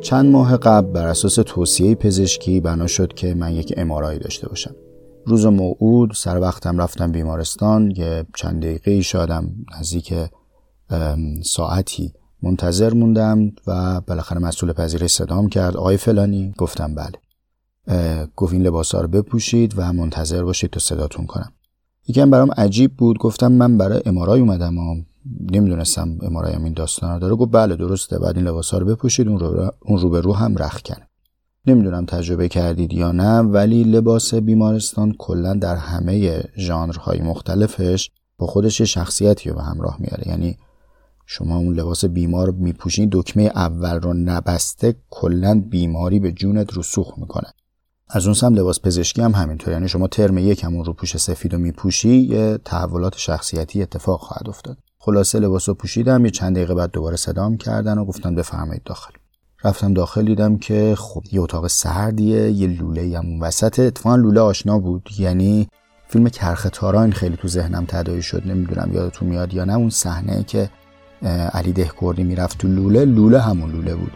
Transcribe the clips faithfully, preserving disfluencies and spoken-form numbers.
چند ماه قبل بر اساس توصیه پزشکی بنا شد که من یک ام آر آی داشته باشم. روز موعود سر وقتم رفتم بیمارستان، یه چند دقیقه شادم نزدیک ساعتی منتظر موندم و بالاخره مسئول پذیرش صدام کرد: آقای فلانی. گفتم بله. گفت این لباسا رو بپوشید و منتظر باشید تا صداتون کنم. یکم برام عجیب بود. گفتم من برای ام آر آی اومدم و نمیدونستم ام آر آی هم این داستان رو داره. گفت بله درسته، بعد این لباسا رو بپوشید، اون رو اون رو به رو هم رخ کنه. نمیدونم تجربه کردید یا نه، ولی لباس بیمارستان کلا در همه ژانرهای مختلفش با خودش شخصیتی رو به همراه میاره. یعنی شما اون لباس بیمار میپوشین، دکمه اول رو نبسته کلا بیماری به جونت رسوخ میکنه. از اون سم لباس پزشکی هم همینطور. یعنی شما ترم یک همون رو پوش سفید رو میپوشی، یه تحولات شخصیتی اتفاق خواهد افتاد. خلاصه لباس رو پوشیدم، یه چند دقیقه بعد دوباره صدام کردن و گفتن بفرمایید داخل. رفتم داخل، دیدم که خب یه اتاق سردیه، یه لوله هم وسط. اتفاقا لوله آشنا بود، یعنی فیلم کرخ تاران خیلی تو ذهنم تداعی شد. نمیدونم یادتون میاد یا نه، اون صحنه که علی دهکردی میرفت تو لوله، لوله همون لوله بود.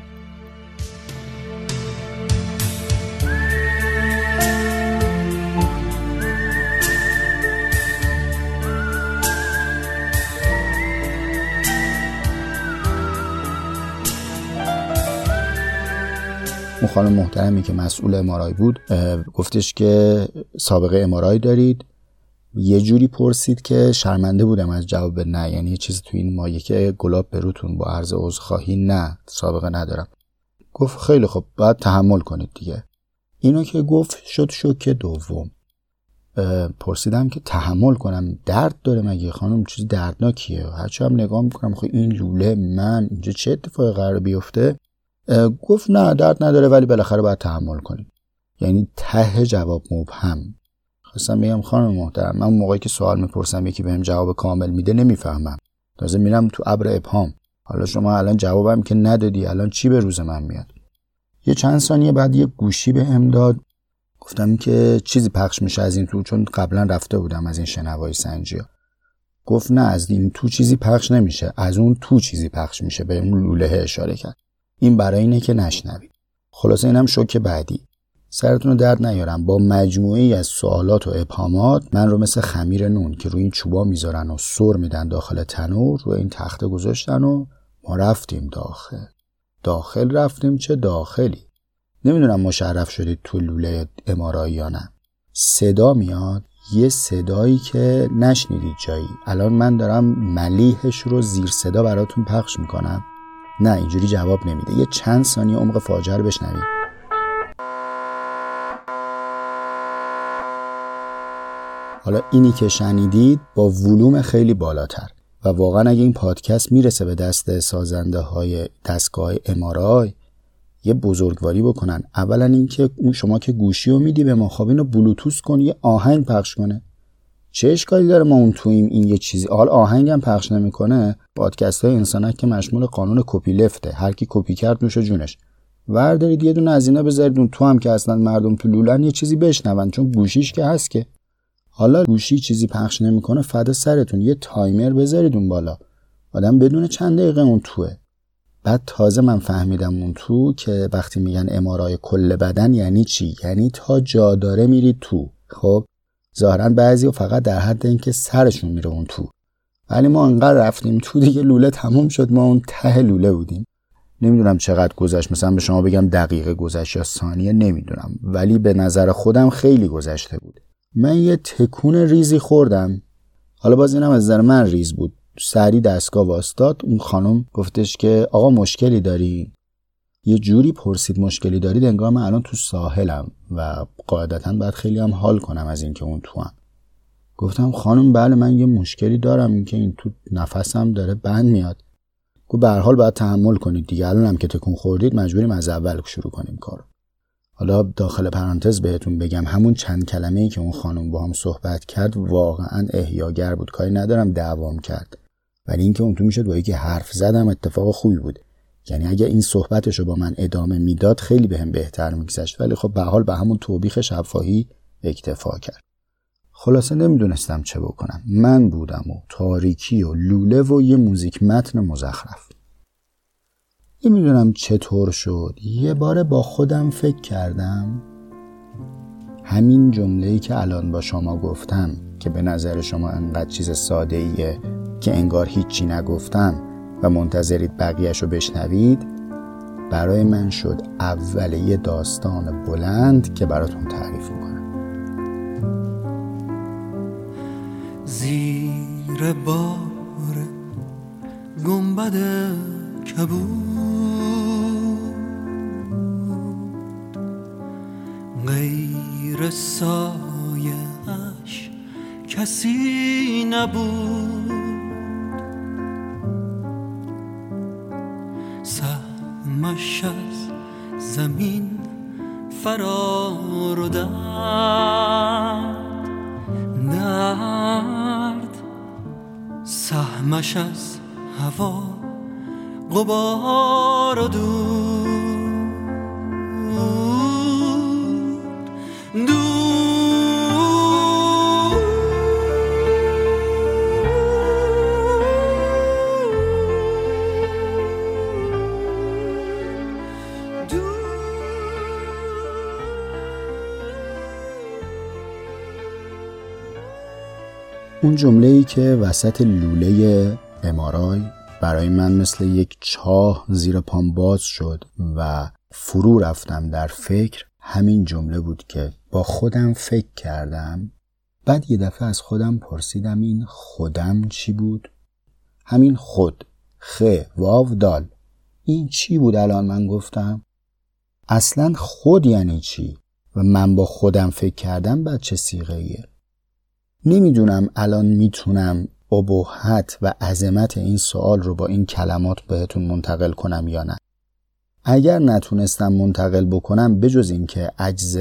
خانم محترمی که مسئول ام آر آی بود گفتش که سابقه ام آر آی دارید؟ یه جوری پرسید که شرمنده بودم از جواب نه. یعنی یه چیزی تو این مایه که گلاب به روتون با عرض عذرخواهی، نه سابقه ندارم. گفت خیلی خب، باید تحمل کنید دیگه. اینو که گفت شد شوک دوم. پرسیدم که تحمل کنم درد داره مگه خانم؟ چیز دردناکیه. هرچی هم نگاه میکنم خب این لوله من اینجا چه اتفاقی قرار بیفته؟ گفت نه درد نداره، ولی بالاخره باید تحمل کنید. یعنی ته جواب مبهم. خواستم بگم خانم محترم من موقعی که سوال میپرسم یکی بهم جواب کامل میده نمیفهمم، تازه میرم تو ابر ابهام. حالا شما الان جوابم که ندادی، الان چی به روز من میاد؟ یه چند ثانیه بعد یه گوشی بهم داد. گفتم که چیزی پخش میشه از این تو؟ چون قبلا رفته بودم از این شنوایی سنجیا. گفت نه از این تو چیزی پخش نمیشه، از اون تو چیزی پخش میشه. به اون لوله اشاره کرد. این برای اینه که نشنوید. خلاصه اینم شوک بعدی. سرتون رو درد نیارم، با مجموعی از سوالات و ابهامات من رو مثل خمیر نون که روی این چوبا میذارن و سر میدن داخل تنور، رو این تخته گذاشتن و ما رفتیم داخل. داخل رفتیم، چه داخلی. نمیدونم مشرف شدید تو لوله ام آر آی یا نه. صدا میاد، یه صدایی که نشنیدید جایی. الان من دارم ملیحش رو زیر صدا براتون پخش میکنم. نه اینجوری جواب نمیده. یه چند ثانیه عمق فاجعه رو بشنوید. حالا اینی که شنیدید با ولوم خیلی بالاتر و واقعا اگه این پادکست میرسه به دست سازنده های دستگاه ام آر آی یه بزرگواری بکنن. اولا اینکه اون شما که گوشی رو میدی به ما، خب اینو بلوتوث کن یه آهنگ پخش کنه. چه اشکالی داره ما اون تویم؟ این یه چیزی. آل آهنگم پخش نمیکنه. پادکست های انسانک که مشمول قانون کپی لفته، هر کی کپی کرد نوش جونش. وردارید یه دونه از اینا بذارید اون تو هم که اصلا مردم تو لولن یه چیزی بشنون، چون گوشیش که هست. که حالا گوشی چیزی پخش نمیکنه، فدا سرتون. یه تایمر بذارید اون بالا، آدم بدون چند دقیقه اون توه. بعد تازه من فهمیدم اون تو که وقتی میگن ام آر آی کل بدن یعنی چی؟ یعنی تا جا داره میری تو. خب ظاهرا بعضی‌ها فقط در حد اینکه سرشون میره اون تو، ولی ما انقدر رفتیم تو دیگه لوله تموم شد، ما اون ته لوله بودیم. نمیدونم چقدر گذشت، مثلا به شما بگم دقیقه گذشت یا ثانیه نمیدونم، ولی به نظر خودم خیلی گذشته بود. من یه تکون ریزی خوردم. حالا باز اینم از نظر من ریز بود. سری دستگاه واستاد. اون خانم گفتش که آقا مشکلی داری؟ یه جوری پرسید مشکلی دارید انگار من الان تو ساحلم و قاعدتاً باید خیلی هم حال کنم از اینکه اون توام. گفتم خانم بله من یه مشکلی دارم، این که این تو نفسم داره بند میاد. گفت به هر حال باید تحمل کنید دیگه، الانم که تکون خوردید مجبوریم از اول شروع کنیم کارو. حالا داخل پرانتز بهتون بگم همون چند کلمه‌ای که اون خانم باهام صحبت کرد واقعا احیاگر بود، کاری ندارم دعوام کرد، ولی اینکه اون تو میشد با یکی حرف زدم اتفاق خوبی بود. یعنی اگه این صحبتشو با من ادامه میداد خیلی بهم بهتر میگذشت، ولی خب به هر حال به همون توبیخ شفاهی اکتفا کرد. خلاصه نمیدونستم چه بکنم، من بودم و تاریکی و لوله و یه موزیک متن مزخرف. نمیدونم چطور شد یه بار با خودم فکر کردم همین جمله‌ای که الان با شما گفتم که به نظر شما انقدر چیز ساده‌ایه که انگار هیچی نگفتم و منتظرید بقیه‌شو بشنوید، برای من شد اول یه داستان بلند که براتون تعریف می‌کنم. زیر بار گنبد کبود غیر سایه‌اش کسی نبود، سهمش از زمین فرار داد، درد سهمش از هوا غبار و دود دود. اون جمله‌ای که وسط لوله ام آر آی برای من مثل یک چاه زیر پام باز شد و فرو رفتم در فکر، همین جمله بود که با خودم فکر کردم. بعد یه دفعه از خودم پرسیدم این خودم چی بود؟ همین خود، خ، واو، دال، این چی بود الان من گفتم؟ اصلاً خود یعنی چی؟ و من با خودم فکر کردم بعد چه صیغه‌ایه؟ نمیدونم الان میتونم ابهت و عظمت این سوال رو با این کلمات بهتون منتقل کنم یا نه. اگر نتونستم منتقل بکنم، بجز این که عجز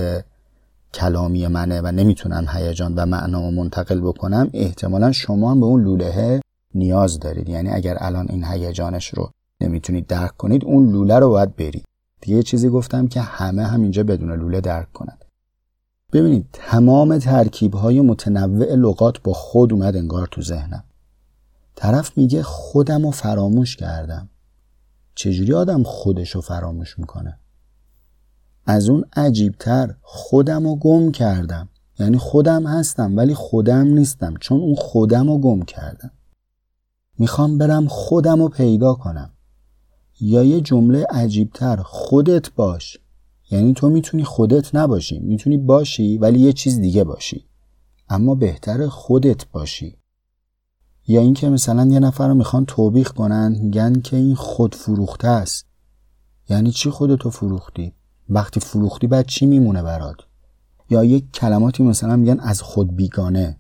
کلامی منه و نمیتونم هیجان و معنامو منتقل بکنم، احتمالا شما هم به اون لوله نیاز دارید. یعنی اگر الان این هیجانش رو نمیتونید درک کنید، اون لوله رو باید برید. دیگه چیزی گفتم که همه هم اینجا بدون لوله درک کنند. ببینید تمام ترکیب‌های متنوع لغات با خود اومد انگار تو ذهنم. طرف میگه خودم رو فراموش کردم. چجوری آدم خودش رو فراموش میکنه؟ از اون عجیبتر خودم رو گم کردم. یعنی خودم هستم ولی خودم نیستم، چون اون خودم رو گم کردم. میخوام برم خودم رو پیدا کنم. یا یه جمله عجیبتر، خودت باش. یعنی تو میتونی خودت نباشی، میتونی باشی ولی یه چیز دیگه باشی، اما بهتره خودت باشی. یا این که مثلا یه نفر رو میخوان توبیخ کنن، میگن که این خود فروخته است. یعنی چی خودتو فروختی؟ وقتی فروختی بعد چی میمونه برات؟ یا یک کلماتی مثلا میگن از خود بیگانه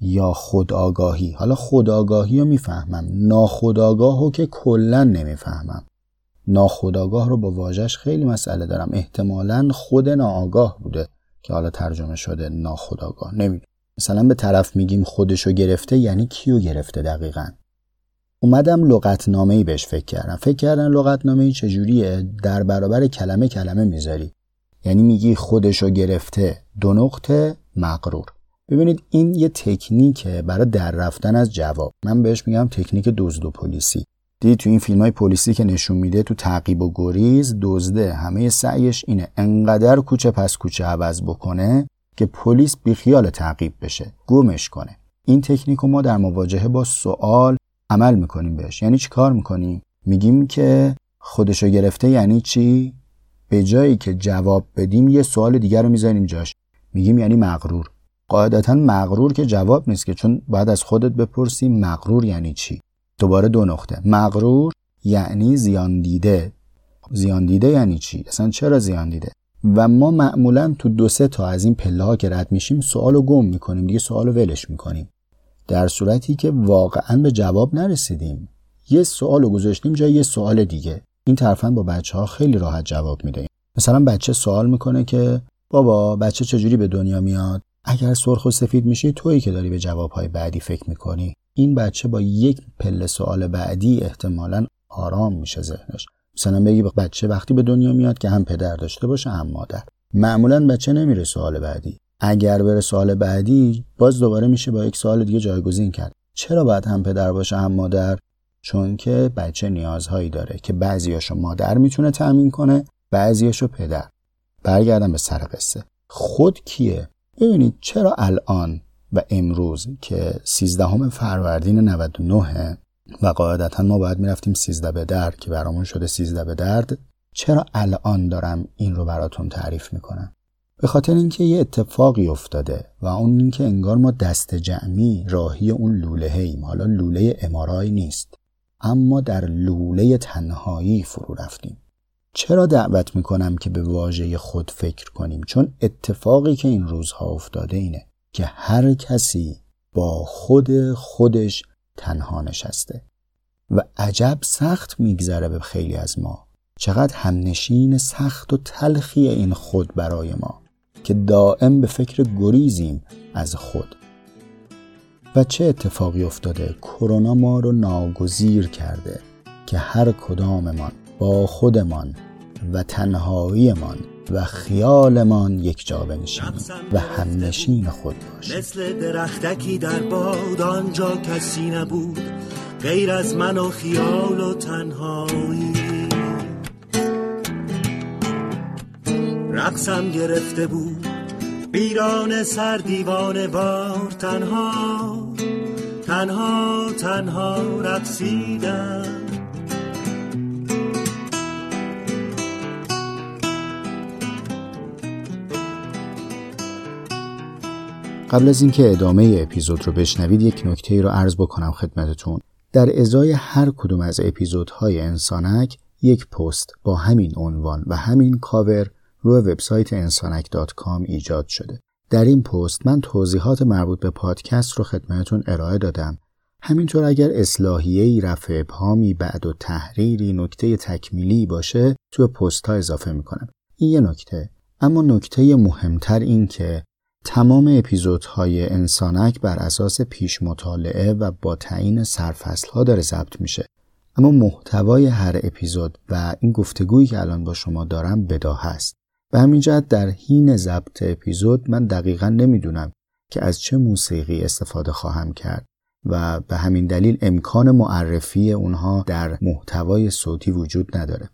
یا خودآگاهی. حالا خودآگاهی رو میفهمم، ناخودآگاهو که کلا نمیفهمم. ناخودآگاه رو با واژه‌اش خیلی مسئله دارم. احتمالاً خود ناآگاه بوده که حالا ترجمه شده ناخودآگاه. نمیدونم. مثلا به طرف میگیم خودشو گرفته، یعنی کیو گرفته دقیقاً؟ اومدم لغتنامه‌ای بهش فکر کردم. فکر کردن لغتنامه‌ای چجوریه؟ در برابر کلمه کلمه میذاری. یعنی میگی خودشو گرفته دو نقطه مغرور. ببینید این یه تکنیکه برای در رفتن از جواب. من بهش میگم تکنیک دزد و پلیسی. دیدی تو این فیلم‌های پلیسی که نشون میده تو تعقیب و گریز، دزده همه سعیش اینه انقدر کوچه پس کوچه عوض بکنه که پلیس بیخیال تعقیب بشه، گمش کنه. این تکنیکو ما در مواجهه با سوال عمل میکنیم بهش. یعنی چی کار میکنیم؟ میگیم که خودشو گرفته یعنی چی؟ به جایی که جواب بدیم یه سوال دیگر رو میذاریم جاش. میگیم یعنی مغرور. قاعدتاً مغرور که جواب نیست که، چون بعد از خودت بپرسی مغرور یعنی چی؟ دوباره دو نقطه مغرور یعنی زیان دیده. زیان دیده یعنی چی؟ اصلا چرا زیان دیده؟ و ما معمولا تو دو سه تا از این پله ها که رد میشیم سوالو گم میکنیم دیگه، سوالو ولش میکنیم، در صورتی که واقعا به جواب نرسیدیم. یه سوالو گذاشتیم جای یه سوال دیگه. این طرفاً با بچه‌ها خیلی راحت جواب میدیم. مثلا بچه سوال میکنه که بابا بچه چجوری به دنیا میاد؟ اگر سرخ و سفید میشه تویی که داری به جوابهای بعدی فکر میکنی. این بچه با یک پله سوال بعدی احتمالاً آرام میشه ذهنش. مثلا بگی بچه وقتی به دنیا میاد که هم پدر داشته باشه هم مادر. معمولاً بچه نمیره سوال بعدی. اگر بره سوال بعدی باز دوباره میشه با یک سوال دیگه جایگزین کرد. چرا باید هم پدر باشه هم مادر؟ چون که بچه نیازهایی داره که بعضیاشو مادر میتونه تامین کنه، بعضیاشو پدر. برگردم به سر قصه. خود کیه؟ ببینید چرا الان و امروز که سیزدهم فروردین نود و نه و قاعدتا ما باید میرفتیم سیزده به در که برامون شده سیزده به درد، چرا الان دارم این رو براتون تعریف میکنم؟ به خاطر اینکه یه اتفاقی افتاده و اون اینکه انگار ما دست جمعی راهی اون لوله ایم. حالا لوله ام آر آی نیست، اما در لوله تنهایی فرو رفتیم. چرا دعوت میکنم که به واژه خود فکر کنیم؟ چون اتفاقی که این روزها افتاده اینه که هر کسی با خود خودش تنها نشسته و عجب سخت میگذره به خیلی از ما. چقدر همنشین سخت و تلخی این خود برای ما که دائم به فکر گریزیم از خود. و چه اتفاقی افتاده؟ کرونا ما رو ناگزیر کرده که هر کداممان با خودمان و تنهاییمان و خیالمان یک جا بنشینیم و همنشین خود باشیم. مثل درختکی در باد، آنجا کسی نبود غیر از من و خیال و تنهایی. رقصم گرفته بود بیران سر دیوانه بار، تنها تنها تنها رقصیدم. قبل از اینکه ادامه ای اپیزود رو بشنوید یک نکته ای رو عرض بکنم خدمتتون. در ازای هر کدوم از اپیزودهای انسانک یک پست با همین عنوان و همین کاور روی وبسایت انسانک دات کام ایجاد شده. در این پست من توضیحات مربوط به پادکست رو خدمتتون ارائه دادم. همینطور اگر اصلاحیه‌ای، رفع ابهامی، بعد و تحریری، نکته تکمیلی باشه تو پست‌ها اضافه می‌کنم. این یه نکته. اما نکته مهمتر این که تمام اپیزودهای انسانک بر اساس پیش مطالعه و با تعیین سرفصل‌ها داره ضبط میشه، اما محتوای هر اپیزود و این گفتگویی که الان با شما دارم بداهه است. به همین جهت در حین ضبط اپیزود من دقیقاً نمیدونم که از چه موسیقی استفاده خواهم کرد و به همین دلیل امکان معرفی اونها در محتوای صوتی وجود نداره.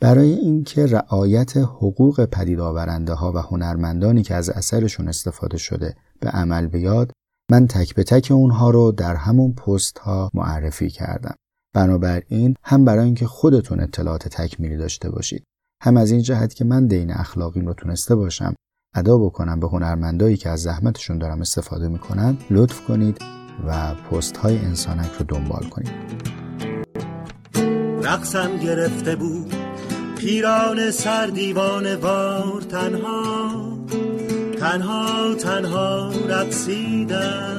برای اینکه رعایت حقوق پدیدآورنده ها و هنرمندانی که از اثرشون استفاده شده به عمل بیاد، من تک به تک اونها رو در همون پست ها معرفی کردم. بنابراین هم برای اینکه خودتون اطلاعات تکمیلی داشته باشید، هم از این جهت که من دین اخلاقیم رو تونسته باشم ادا بکنم به هنرمندایی که از زحمتشون دارم استفاده میکنن، لطف کنید و پست های انسانک رو دنبال کنید. رقصم گرفته بود پیران سر دیوانه وار، تنها تنها تنها رقصیدم.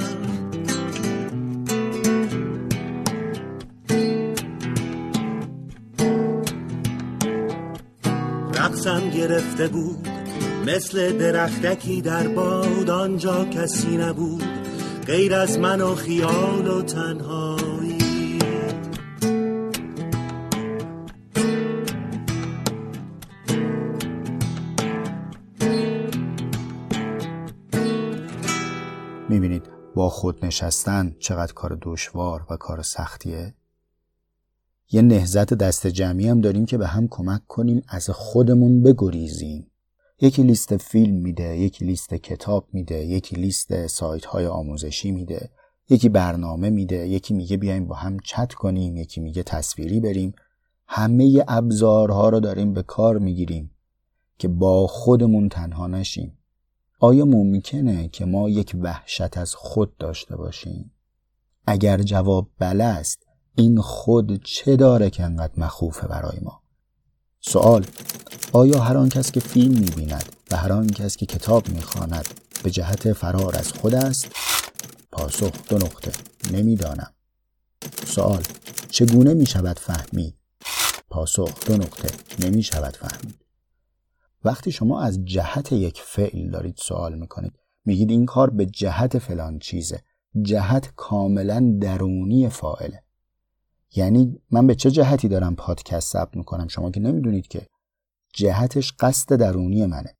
رقصم گرفته بود مثل درختکی در باد، آنجا کسی نبود غیر از من و خیال و تنهایی. میبینید با خود نشستن چقدر کار دشوار و کار سختیه. یه نهضت دست جمعی هم داریم که به هم کمک کنیم از خودمون بگریزیم. یکی لیست فیلم میده، یکی لیست کتاب میده، یکی لیست سایت های آموزشی میده، یکی برنامه میده، یکی میگه بیایم با هم چت کنیم، یکی میگه تصویری بریم. همه ابزارها رو داریم به کار میگیریم که با خودمون تنها نشیم. آیا ممکنه که ما یک وحشت از خود داشته باشیم؟ اگر جواب بله است، این خود چه داره که انقدر مخوفه برای ما؟ سوال: آیا هر آن کس که فیلم می‌بیند و هر آن کس که کتاب می‌خواند به جهت فرار از خود است؟ پاسخ دو نقطه نمی‌دانم. سوال چگونه می‌شود فهمید؟ پاسخ دو نقطه نمی‌شود فهمید. وقتی شما از جهت یک فعل دارید سوال می‌کنید، میگید این کار به جهت فلان چیزه. جهت کاملا درونی فاعله. یعنی من به چه جهتی دارم پادکست ضبط می‌کنم؟ شما که نمی‌دونید که جهتش قصد درونی منه.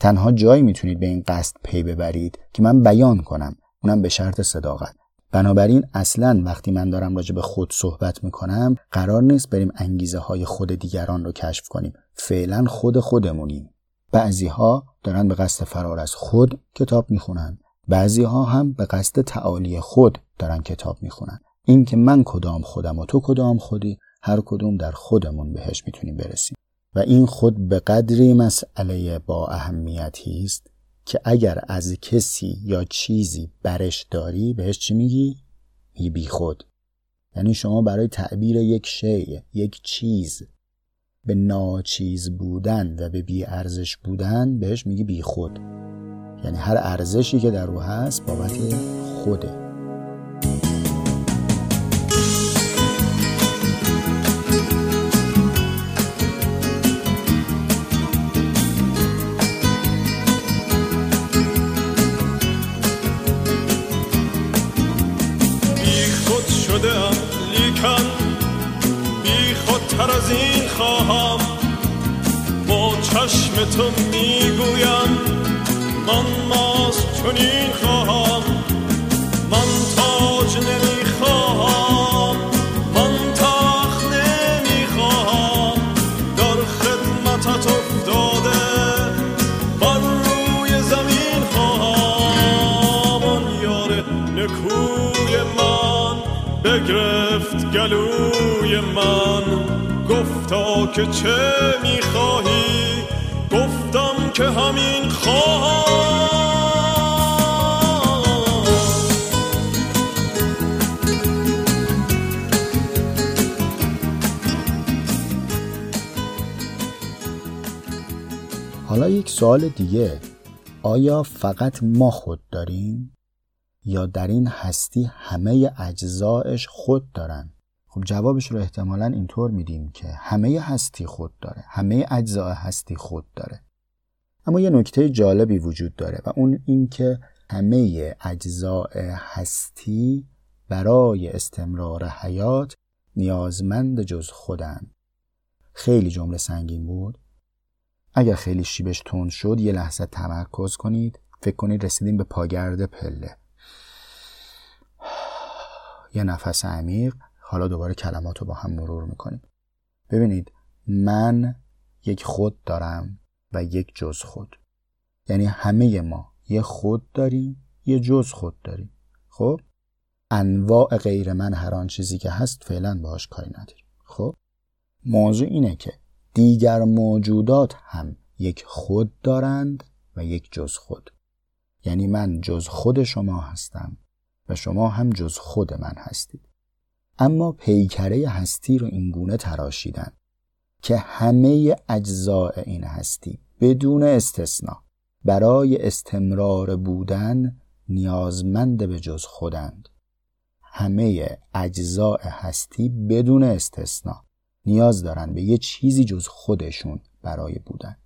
تنها جایی میتونید به این قصد پی ببرید که من بیان کنم، اونم به شرط صداقت. بنابراین اصلاً وقتی من دارم راجع به خود صحبت میکنم قرار نیست بریم انگیزه های خود دیگران رو کشف کنیم، فعلا خود خودمونیم. بعضیها دارن به قصد فرار از خود کتاب میخونن، بعضیها هم به قصد تعالی خود دارن کتاب میخونن. این که من کدام خودم و تو کدام خودی، هر کدوم در خودمون بهش میتونیم برسیم. و این خود به قدری مسئله با اهمیتی است که اگر از کسی یا چیزی برش داری بهش چی میگی؟ میگی بی خود. یعنی شما برای تعبیر یک شی، یک چیز، به ناچیز بودن و به بی ارزش بودن بهش میگی بی خود. یعنی هر ارزشی که در او هست بابت خوده. تو میگویم من ماست چنین خواهم، من تاج نمیخواهم، من تخت نمیخواهم، در خدمتت افتاده بر روی زمین خواهم. آن یار نکوی من بگرفت گلوی من، گفتا که چه میخواهی؟ گفتم که همین خواهم. حالا یک سوال دیگه، آیا فقط ما خود داریم یا در این هستی همه اجزایش خود دارن؟ خب جوابش رو احتمالاً اینطور میدیم که همه هستی خود داره، همه اجزای هستی خود داره. اما یه نکته جالبی وجود داره و اون این که همه اجزای هستی برای استمرار حیات نیازمند جز خودن. خیلی جمله سنگین بود. اگر خیلی شیبش تند شد یه لحظه تمرکز کنید، فکر کنید رسیدیم به پاگرد پله. یه نفس عمیق. حالا دوباره کلمات رو با هم مرور میکنیم. ببینید، من یک خود دارم و یک جز خود. یعنی همه ما یه خود داریم، یه جز خود داریم. خب انواع غیر من، هر آن چیزی که هست فعلا باهاش کاری نداریم. خب موضوع اینه که دیگر موجودات هم یک خود دارند و یک جز خود. یعنی من جز خود شما هستم و شما هم جز خود من هستید. اما پیکره هستی رو این گونه تراشیدن که همه اجزای این هستی بدون استثنا برای استمرار بودن نیازمند به جز خودند. همه اجزای هستی بدون استثنا نیاز دارن به یه چیزی جز خودشون برای بودن.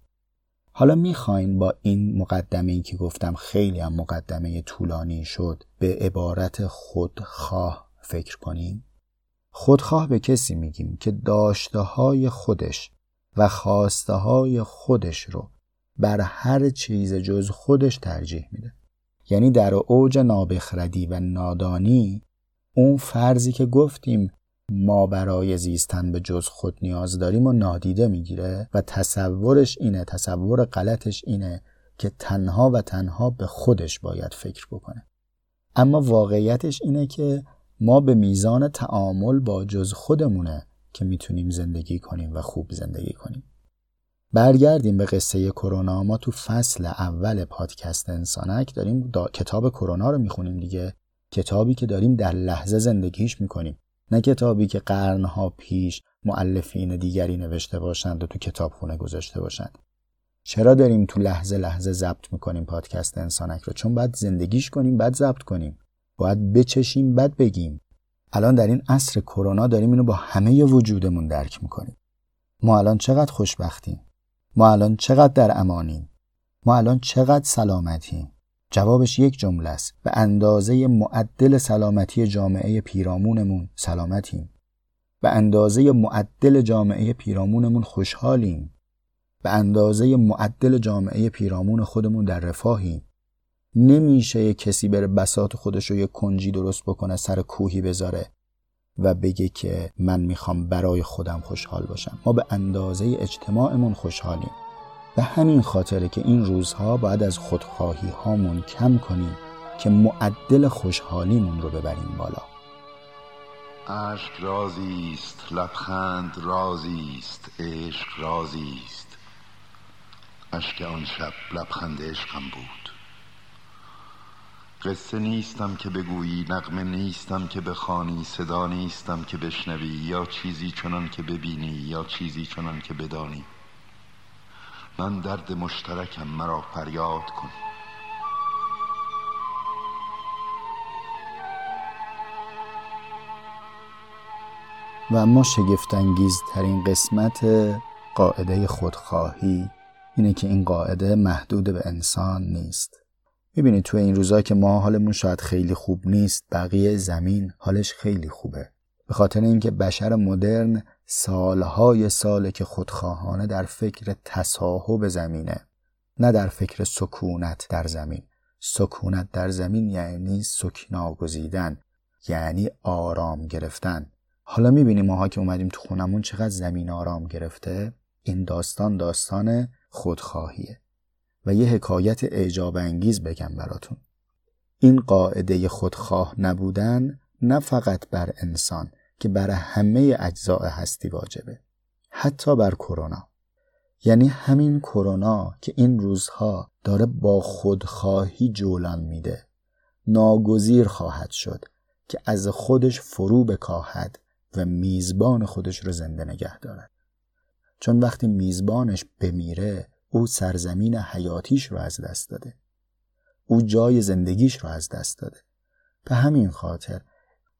حالا میخواین با این مقدمه‌ای که گفتم، خیلی هم مقدمه طولانی شد، به عبارت خودخواه فکر کنیم؟ خودخواه به کسی میگیم که داشته‌های خودش و خواسته‌های خودش رو بر هر چیز جز خودش ترجیح میده. یعنی در اوج نابخردی و نادانی، اون فرضی که گفتیم ما برای زیستن به جز خود نیاز داریم و نادیده میگیره و تصورش اینه، تصور غلطش اینه که تنها و تنها به خودش باید فکر بکنه. اما واقعیتش اینه که ما به میزان تعامل با جز خودمونه که میتونیم زندگی کنیم و خوب زندگی کنیم. برگردیم به قصه کرونا. ما تو فصل اول پادکست انسانک داریم دا... کتاب کرونا رو میخونیم دیگه. کتابی که داریم در لحظه زندگیش میکنیم. نه کتابی که قرنها پیش مؤلفین دیگری نوشته باشند و تو کتابخونه گذاشته باشند. چرا داریم تو لحظه لحظه ضبط میکنیم پادکست انسانک رو؟ چون باید زندگیش کنیم، بعد ضبط کنیم، باید بچشیم، بعد بگیم. الان در این عصر کرونا داریم اینو با همه وجودمون درک میکنیم. ما الان چقدر خوشبختیم، ما الان چقدر در امانیم، ما الان چقدر سلامتیم. جوابش یک جمله است: به اندازه معدل سلامتی جامعه پیرامونمون سلامتیم، به اندازه معدل جامعه پیرامونمون خوشحالیم، به اندازه معدل جامعه پیرامون خودمون در رفاهیم. نمیشه کسی بره بساط خودش رو یک کنجی درست بکنه، سر کوهی بذاره و بگه که من میخوام برای خودم خوشحال باشم. ما به اندازه اجتماعمون خوشحالیم. به همین خاطره که این روزها باید از خودخواهی هامون کم کنیم که معدل خوشحالیمون رو ببریم بالا. عشق رازیست، لبخند رازیست، عشق رازیست. عشق آن شب لبخند عشقم بود. قصه نیستم که بگویی، نغمه نیستم که بخوانی، صدا نیستم که بشنوی، یا چیزی چنان که ببینی، یا چیزی چنان که بدانی. من درد مشترکم، مرا فریاد کن. و اما شگفت‌انگیزترین قسمت قاعده خودخواهی اینه که این قاعده محدود به انسان نیست. میبینی توی این روزا که ما حالمون شاید خیلی خوب نیست، بقیه زمین حالش خیلی خوبه، به خاطر اینکه بشر مدرن سالهای ساله که خودخواهانه در فکر تصاحب زمینه، نه در فکر سکونت در زمین. سکونت در زمین یعنی سکنا گزیدن، یعنی آرام گرفتن. حالا میبینی ماها که اومدیم تو خونمون چقدر زمین آرام گرفته. این داستان داستان خودخواهیه. و یه حکایت اعجاب انگیز بگم براتون. این قاعده خودخواه نبودن نه فقط بر انسان که بر همه اجزاء هستی واجبه، حتی بر کرونا. یعنی همین کرونا که این روزها داره با خودخواهی جولان میده، ناگزیر خواهد شد که از خودش فرو بکاهد و میزبان خودش رو زنده نگه دارد. چون وقتی میزبانش بمیره، او سرزمین حیاتیش رو از دست داده، او جای زندگیش رو از دست داده. به همین خاطر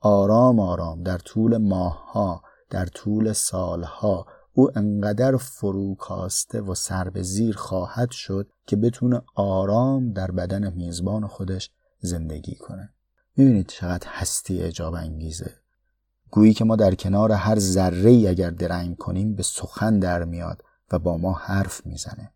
آرام آرام در طول ماه‌ها، در طول سال‌ها او انقدر فروکاسته و سر به زیر خواهد شد که بتونه آرام در بدن میزبان خودش زندگی کنه. می‌بینید چقدر هستی اعجاب انگیزه. گویی که ما در کنار هر ذره‌ای اگر درنگ کنیم به سخن در میاد و با ما حرف میزنه.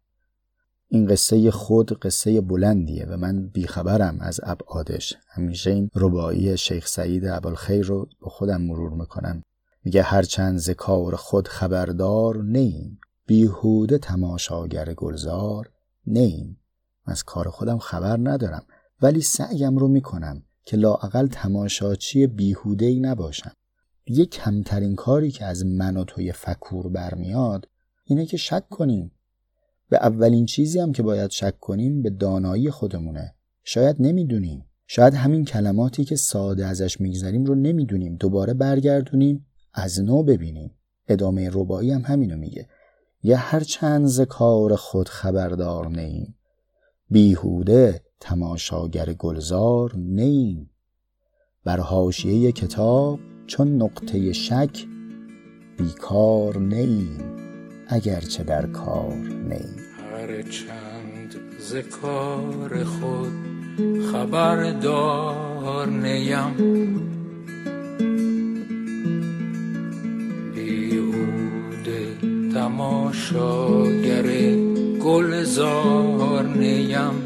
این قصه خود قصه بلندیه و من بیخبرم از ابعادش. همیشه این رباعی شیخ سعید ابوالخیر رو به خودم مرور میکنم. میگه هرچند ز کار خود خبردار نیم، بیهوده تماشاگر گلزار نیم. از کار خودم خبر ندارم، ولی سعیم رو میکنم که لااقل تماشاچی بیهوده‌ای نباشم. دیگه کمترین کاری که از من و توی فکور برمیاد اینه که شک کنیم. به اولین چیزی هم که باید شک کنیم به دانایی خودمونه. شاید نمیدونیم، شاید همین کلماتی که ساده ازش میگذریم رو نمیدونیم، دوباره برگردونیم، از نو ببینیم. ادامه رباعی هم همینو میگه. یا هر چند ز کار خود خبردار نیم، بیهوده تماشاگر گلزار نیم. بر حاشیه کتاب چون نقطه شک، بیکار نیم اگرچه در کار نیم. هر چند ز کار خود خبردار نیم، بیهوده تماشاگر گلزار نیم.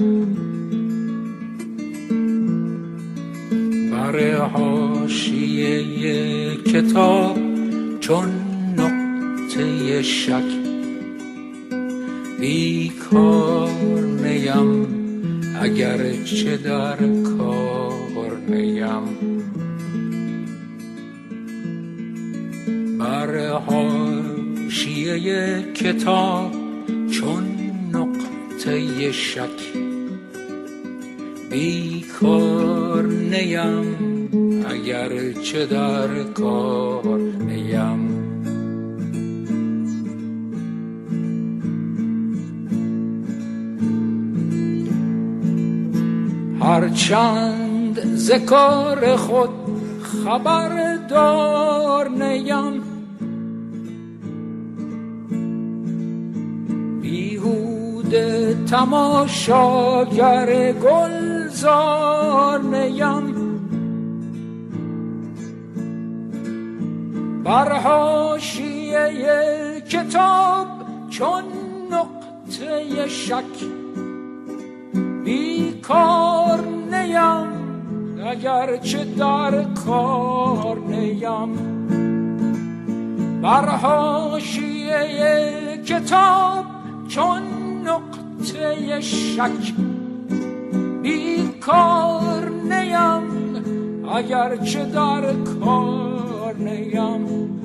بر حاشیه کتاب چون ته شک، بیکار نیم اگر چه در کار نیم. بر حاشیه کتاب چون نقطه شک، بیکار نیم اگرچه در کار نیم. هرچند ز کار خود خبردار نیم، بیهوده تماشاگر گلزار نیم. بر حاشیه کتاب چون نقطه شک بیکار نیم، اگرچه در کار نیم. بر حاشیه کتاب چون نقطه شک بیکار نیم، اگرچه در کار نیم.